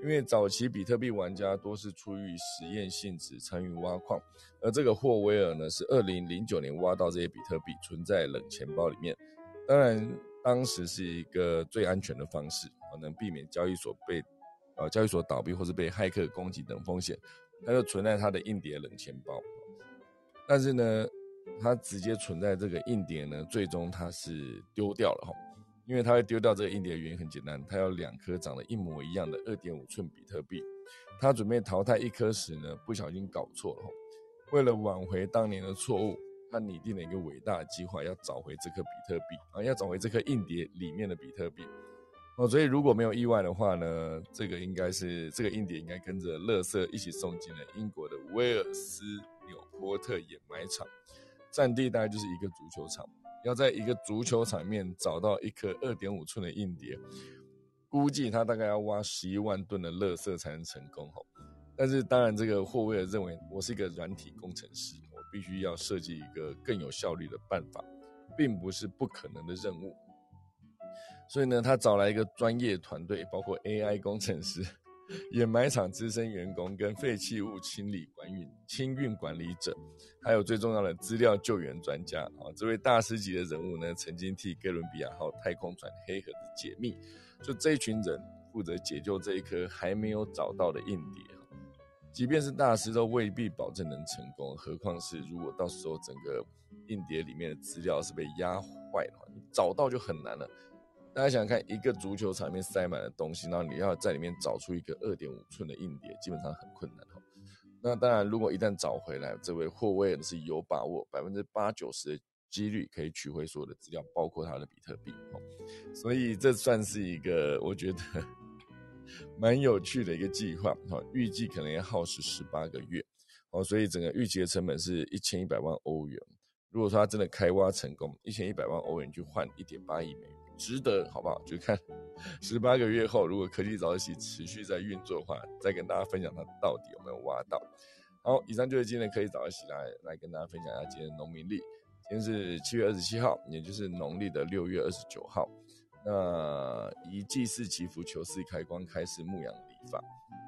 因为早期比特币玩家多是出于实验性质参与挖矿，而这个霍威尔呢是2009年挖到这些比特币存在冷钱包里面，当然当时是一个最安全的方式，能避免交易所倒闭或是被骇客攻击等风险，他就存在他的硬碟冷钱包。但是呢他直接存在这个硬碟呢，最终他是丢掉了，因为他会丢掉这个硬碟的原因很简单，他有两颗长得一模一样的 2.5 寸比特币，他准备淘汰一颗时呢不小心搞错了，为了挽回当年的错误，他拟定了一个伟大的计划，要找回这颗比特币要找回这颗硬碟里面的比特币所以如果没有意外的话呢，这个硬碟应该跟着垃圾一起送进了英国的威尔斯纽波特掩埋场，占地大概就是一个足球场，要在一个足球场里面找到一颗 2.5 寸的硬碟，估计他大概要挖11万吨的垃圾才能成功。但是当然这个霍威尔认为，我是一个软体工程师，我必须要设计一个更有效率的办法，并不是不可能的任务。所以呢他找来一个专业团队，包括 AI 工程师、掩埋场资深员工跟废弃物清运管理者，还有最重要的资料救援专家这位大师级的人物呢，曾经替哥伦比亚号太空船黑盒子解密，就这一群人负责解救这一颗还没有找到的硬碟。即便是大师都未必保证能成功，何况是如果到时候整个硬碟里面的资料是被压坏的话，你找到就很难了。大家想看一个足球场里面塞满的东西，然后你要在里面找出一个 2.5 寸的硬碟，基本上很困难那当然如果一旦找回来，这位霍威尔是有把握 8-90% 的几率可以取回所有的资料，包括他的比特币所以这算是一个我觉得蛮有趣的一个计划预计可能要耗时18个月所以整个预期的成本是1100万欧元，如果说他真的开挖成功，1100万欧元去换 1.8 亿美元，值得好不好？就看18个月后，如果科技早起持续在运作的话，再跟大家分享它到底有没有挖到。好，以上就是今天的科技早起，来跟大家分享一下今天的农民历。今天是7月27号，也就是农历的6月29号。那宜祭祀祈福求四开光开市牧羊礼法，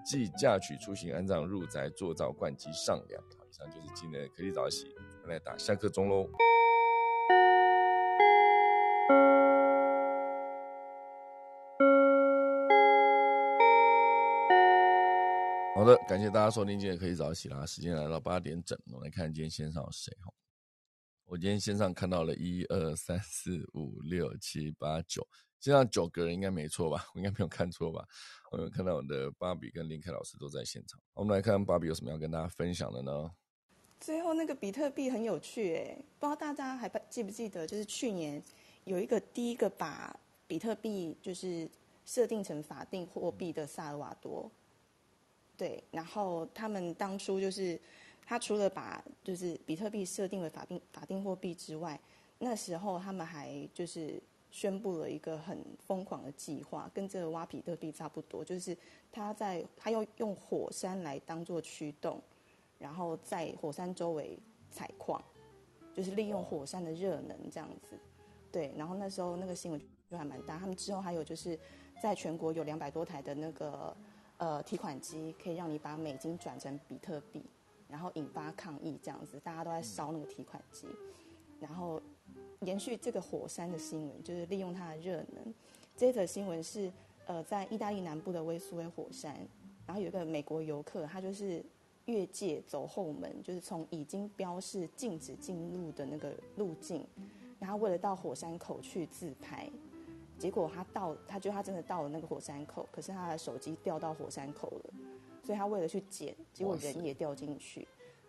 即嫁娶出行安葬入宅坐灶灌祭上梁。以上就是今天的科技早起，我们来打下课钟咯。好的，感谢大家收听今天的科技早起啦，时间来到8点整，我们来看今天线上有谁。我今天线上看到了123456789，线上9个人应该没错吧，我应该没有看错吧。我有看到我的芭比跟林凯老师都在现场，我们来看芭比有什么要跟大家分享的呢。最后那个比特币很有趣不知道大家还记不记得，就是去年有一个第一个把比特币就是设定成法定货币的萨尔瓦多。对，然后他们当初就是他除了把就是比特币设定为法定货币之外，那时候他们还就是宣布了一个很疯狂的计划，跟这个挖比特币差不多，就是他要用火山来当作驱动，然后在火山周围采矿，就是利用火山的热能这样子。对，然后那时候那个新闻就还蛮大，他们之后还有就是在全国有200多台的那个提款机，可以让你把美金转成比特币，然后引发抗议这样子，大家都在烧那个提款机，然后延续这个火山的新闻，就是利用它的热能。这则新闻是在意大利南部的威苏威火山，然后有一个美国游客，他就是越界走后门，就是从已经标示禁止进入的那个路径，然后为了到火山口去自拍，结果他觉得他真的到了那个火山口，可是他的手机掉到火山口了，所以他为了去捡，结果人也掉进去。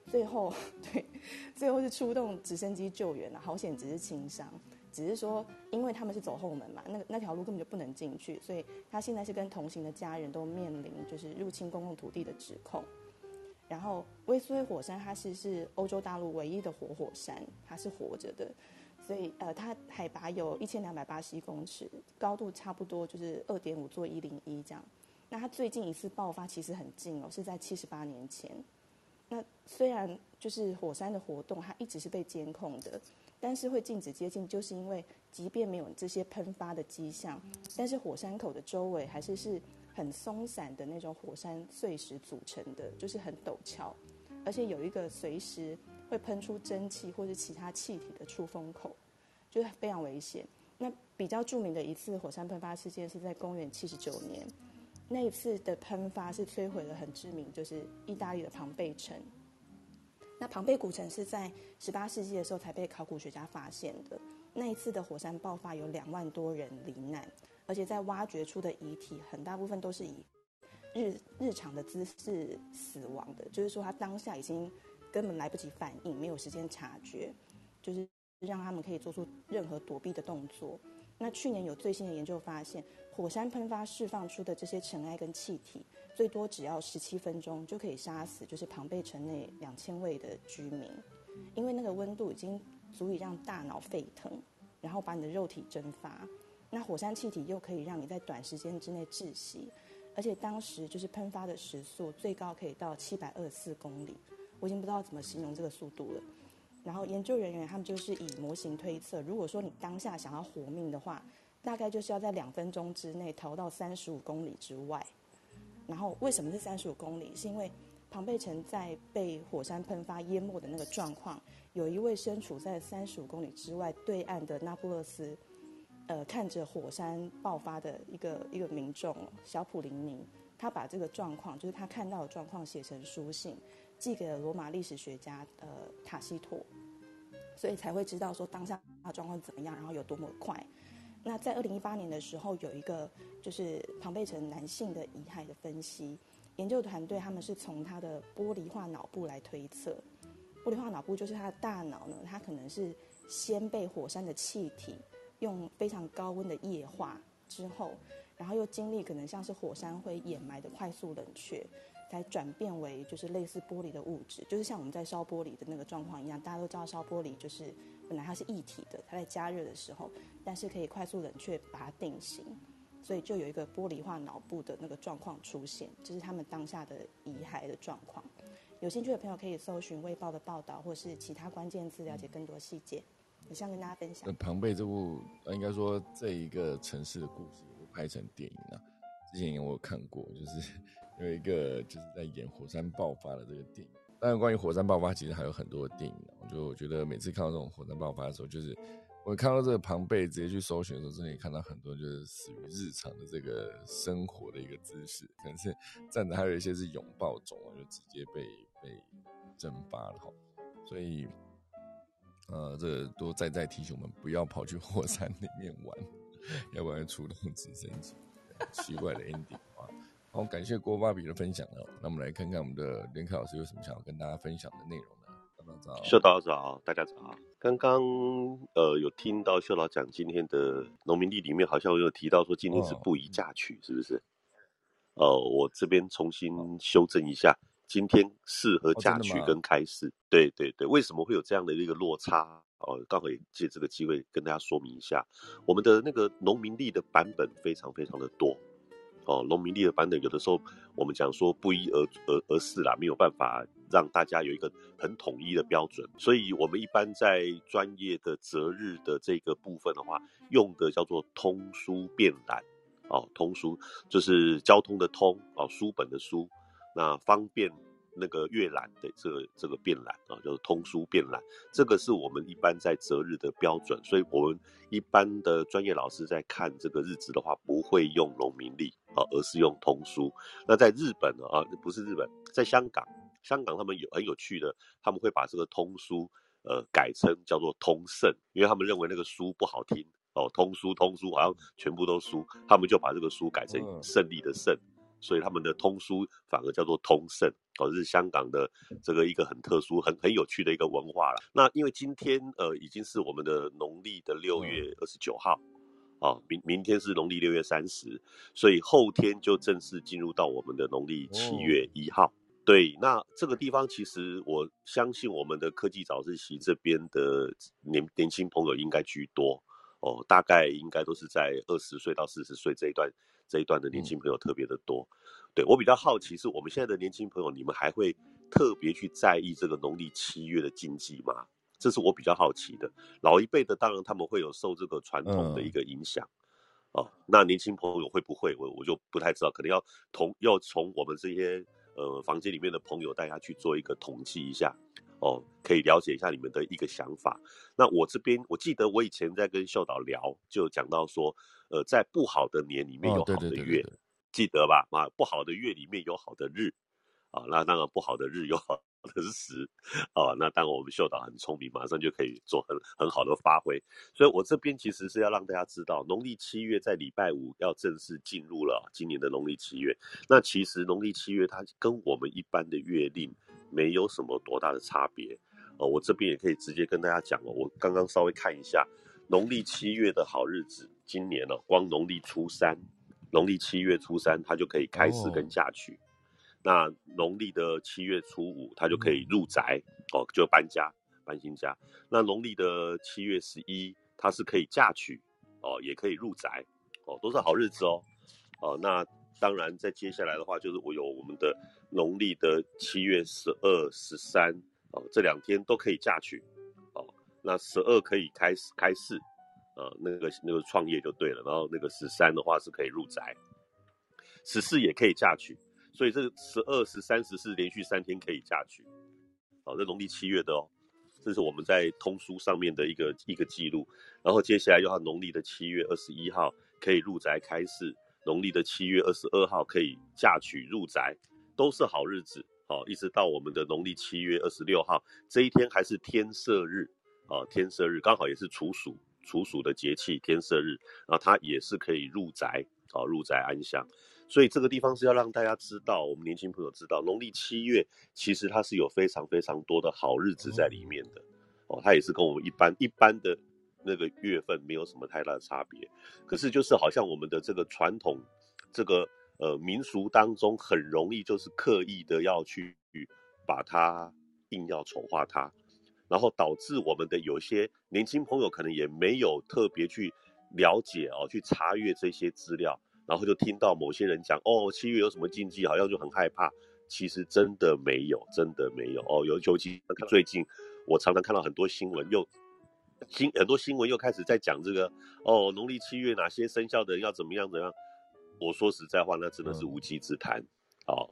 最后是出动直升机救援了，好险只是轻伤，只是说因为他们是走后门嘛，那条路根本就不能进去，所以他现在是跟同行的家人都面临就是入侵公共土地的指控。然后威苏威火山它是欧洲大陆唯一的活火山，它是活着的，所以它海拔有1281公尺，高度差不多就是2.5座101这样。那它最近一次爆发其实很近哦，是在78年前。那虽然就是火山的活动它一直是被监控的，但是会禁止接近，就是因为即便没有这些喷发的迹象，但是火山口的周围还是很松散的那种火山碎石组成的，就是很陡峭，而且有一个随时会喷出蒸汽或是其他气体的出风口，就是非常危险。那比较著名的一次火山喷发事件是在公元79年，那一次的喷发是摧毁了很知名就是意大利的庞贝城。那庞贝古城是在18世纪的时候才被考古学家发现的，那一次的火山爆发有2万多人罹难，而且在挖掘出的遗体很大部分都是以日常的姿势死亡的，就是说他当下已经根本来不及反应，没有时间察觉，就是让他们可以做出任何躲避的动作。那去年有最新的研究发现，火山喷发释放出的这些尘埃跟气体，最多只要17分钟就可以杀死就是庞贝城内2000位的居民，因为那个温度已经足以让大脑沸腾，然后把你的肉体蒸发。那火山气体又可以让你在短时间之内窒息，而且当时就是喷发的时速最高可以到724公里，我已经不知道怎么形容这个速度了。然后研究人员他们就是以模型推测，如果说你当下想要活命的话，大概就是要在2分钟之内逃到35公里之外。然后为什么是35公里？是因为庞贝城在被火山喷发淹没的那个状况，有一位身处在35公里之外对岸的那不勒斯，看着火山爆发的一个民众小普林尼，他把这个状况，就是他看到的状况写成书信，寄给了罗马历史学家塔西佗，所以才会知道说当下的状况怎么样，然后有多么快。那在2018年的时候，有一个就是庞贝城男性的遗骸的分析，研究团队他们是从他的玻璃化脑部来推测，玻璃化脑部就是他的大脑呢，他可能是先被火山的气体用非常高温的液化之后，然后又经历可能像是火山灰掩埋的快速冷却，才转变为就是类似玻璃的物质，就是像我们在烧玻璃的那个状况一样。大家都知道烧玻璃就是本来它是液体的，它在加热的时候，但是可以快速冷却把它定型，所以就有一个玻璃化脑部的那个状况出现，这是他们当下的遗骸的状况。有兴趣的朋友可以搜寻卫报的报道或是其他关键字，了解更多细节。我想跟大家分享庞贝这部，应该说这一个城市的故事也会拍成电影啊。之前我有看过，就是有一个就是在演火山爆发的这个电影。当然关于火山爆发其实还有很多的电影，我觉得每次看到这种火山爆发的时候，就是我看到这个庞贝直接去搜寻的时候，真的也看到很多就是死于日常的这个生活的一个姿势，可能是站着，还有一些是拥抱中就直接被蒸发了。所以这都再提醒我们不要跑去火山里面玩，要不然出动直升机。奇怪的 ending 啊！好，感谢郭爸比的分享了。那我们来看看我们的连凯老师有什么想要跟大家分享的内容呢？大家早，大家早，刚刚有听到秀老讲今天的农民历里面好像有提到说今天是不宜嫁娶，是不是？我这边重新修正一下，今天适合嫁娶跟开市。对对对，为什么会有这样的一个落差？刚好也借这个机会跟大家说明一下，我们的那个农民历的版本非常非常的多。农民历的版本有的时候我们讲说不一而是啦，没有办法让大家有一个很统一的标准，所以我们一般在专业的择日的这个部分的话，用的叫做通书辨览。通书就是交通的通，书本的书，那方便那个阅览的这个辨览，就是通书辨览，这个是我们一般在择日的标准，所以我们一般的专业老师在看这个日子的话，不会用农民历，而是用通书。那在日本呢，不是日本，在香港他们有很有趣的，他们会把这个通书改称叫做通胜，因为他们认为那个书不好听，通书好像全部都书，他们就把这个书改成胜利的胜，所以他们的通书反而叫做通胜，是香港的这个一个很特殊、很有趣的一个文化了。那因为今天已经是我们的农历的6月29号，明天是农历6月30，所以后天就正式进入到我们的农历7月1号。对，那这个地方其实我相信我们的科技早自习这边的年轻朋友应该居多。大概应该都是在20岁到40岁这一段的年轻朋友特别的多。对，我比较好奇是我们现在的年轻朋友，你们还会特别去在意这个农历7月的禁忌吗？这是我比较好奇的。老一辈的当然他们会有受这个传统的一个影响，那年轻朋友会不会？我就不太知道，可能要从我们这些房间里面的朋友带他去做一个统计一下。可以了解一下你们的一个想法。那我这边，我记得我以前在跟秀导聊，就讲到说，在不好的年里面有好的月，对，记得吧？不好的月里面有好的日，那当然不好的日有好的时，那当然我们秀导很聪明，马上就可以做很好的发挥。所以我这边其实是要让大家知道，农历7月在礼拜5要正式进入了今年的农历7月。那其实农历7月它跟我们一般的月令没有什么多大的差别，我这边也可以直接跟大家讲哦。我刚刚稍微看一下农历7月的好日子，今年光农历7月初三它就可以开市跟嫁娶，那农历的7月初5它就可以入宅，就搬新家。那农历的7月11它是可以嫁娶，也可以入宅，都是好日子哦。那当然在接下来的话，就是我们的农历的7月12、13，这2天都可以嫁娶，那12可以开市，那个创业就对了，然后那个13的话是可以入宅，14也可以嫁娶，所以这12、13、14连续3天可以嫁娶，这农历7月的，这是我们在通书上面的一个记录。然后接下来又到农历的7月21号可以入宅开市，农历的7月22号可以嫁娶入宅，都是好日子，一直到我们的农历7月26号，这一天还是天赦日，刚好也是处暑的节气，天赦日，然后它也是可以入宅，入宅安详。所以这个地方是要让大家知道，我们年轻朋友知道，农历7月其实它是有非常非常多的好日子在里面的，它也是跟我们一般的那个月份没有什么太大的差别，可是就是好像我们的这个传统，这个民俗当中很容易就是刻意的要去把它硬要丑化它，然后导致我们的有些年轻朋友可能也没有特别去了解，去查阅这些资料，然后就听到某些人讲7月有什么禁忌，好像就很害怕，其实真的没有尤其最近我常常看到很多新闻又开始在讲这个农历7月哪些生肖的人要怎么样。我说实在话，那真的是无稽之谈。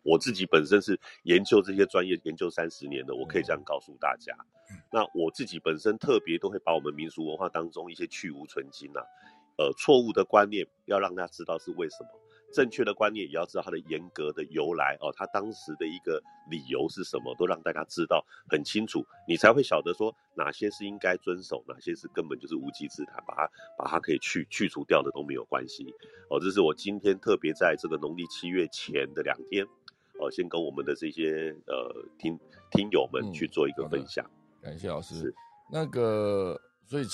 我自己本身是研究这些专业研究30年的，我可以这样告诉大家。那我自己本身特别都会把我们民俗文化当中一些去无存菁啊，错误的观念要让大家知道是为什么，正确的观念也要知道它的严格的由来，它当时的一个理由是什么，都让大家知道很清楚，你才会晓得说哪些是应该遵守，哪些是根本就是无稽之谈，把它可以去除掉的都没有关系。这是我今天特别在这个农历7月前的2天，先跟我们的这些听友们去做一个分享。感谢老师。那个，所以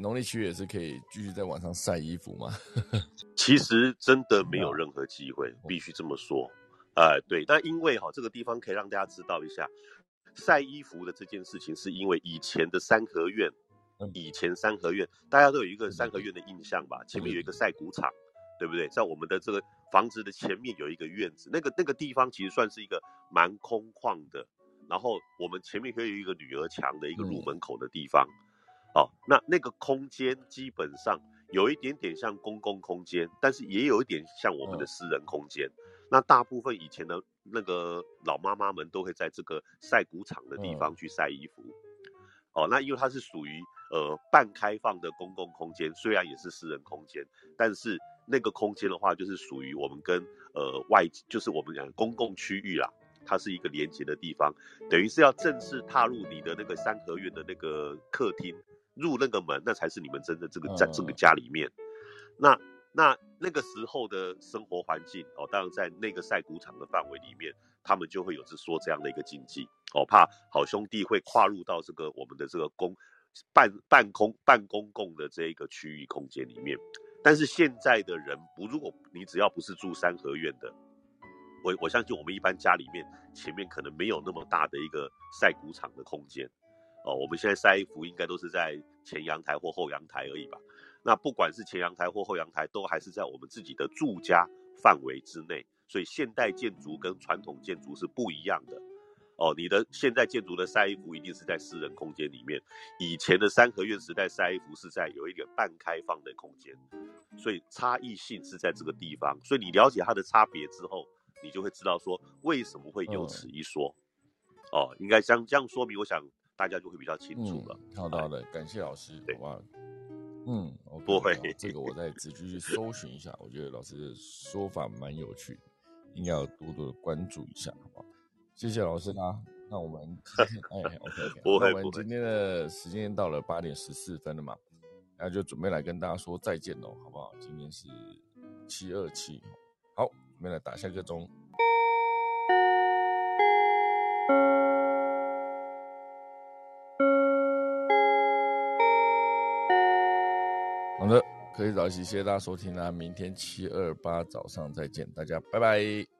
农历七月也是可以继续在网上晒衣服吗？其实真的没有任何机会，必须这么说。对，但因为这个地方可以让大家知道一下，晒衣服的这件事情是因为以前三合院大家都有一个三合院的印象吧，前面有一个晒谷场，对不对？在我们的这个房子的前面有一个院子，那个地方其实算是一个蛮空旷的，然后我们前面会有一个女儿墙的一个入门口的地方，那个空间基本上有一点点像公共空间，但是也有一点像我们的私人空间。那大部分以前的那个老妈妈们都会在这个晒谷场的地方去晒衣服。那因为它是属于半开放的公共空间，虽然也是私人空间，但是那个空间的话就是属于我们跟外，就是我们讲公共区域啦，它是一个连接的地方，等于是要正式踏入你的那个三合院的那个客厅，入那个门，那才是你们真的这个家里面。那个时候的生活环境当然在那个晒谷场的范围里面，他们就会有说这样的一个禁忌怕好兄弟会跨入到这个我们的这个半公共的这个区域空间里面。但是现在的人，如果你只要不是住三合院的，我相信我们一般家里面前面可能没有那么大的一个晒谷场的空间我们现在晒衣服应该都是在前阳台或后阳台而已吧。那不管是前阳台或后阳台，都还是在我们自己的住家范围之内，所以现代建筑跟传统建筑是不一样的你的现代建筑的晒衣服一定是在私人空间里面，以前的三合院时代晒衣服是在有一点半开放的空间，所以差异性是在这个地方。所以你了解它的差别之后，你就会知道说为什么会有此一说应该像这样说明，我想大家就会比较清楚了好的，感谢老师。对，okay，不会，这个我再仔细去搜寻一下。我觉得老师的说法蛮有趣的，应该要多多的关注一下，好不好？谢谢老师啦。那我们今天的时间到了8:14了嘛，那就准备来跟大家说再见喽，好不好？今天是727，好，准备来打下个钟。好的，科技早起，谢谢大家收听啦，明天728早上再见，大家拜拜。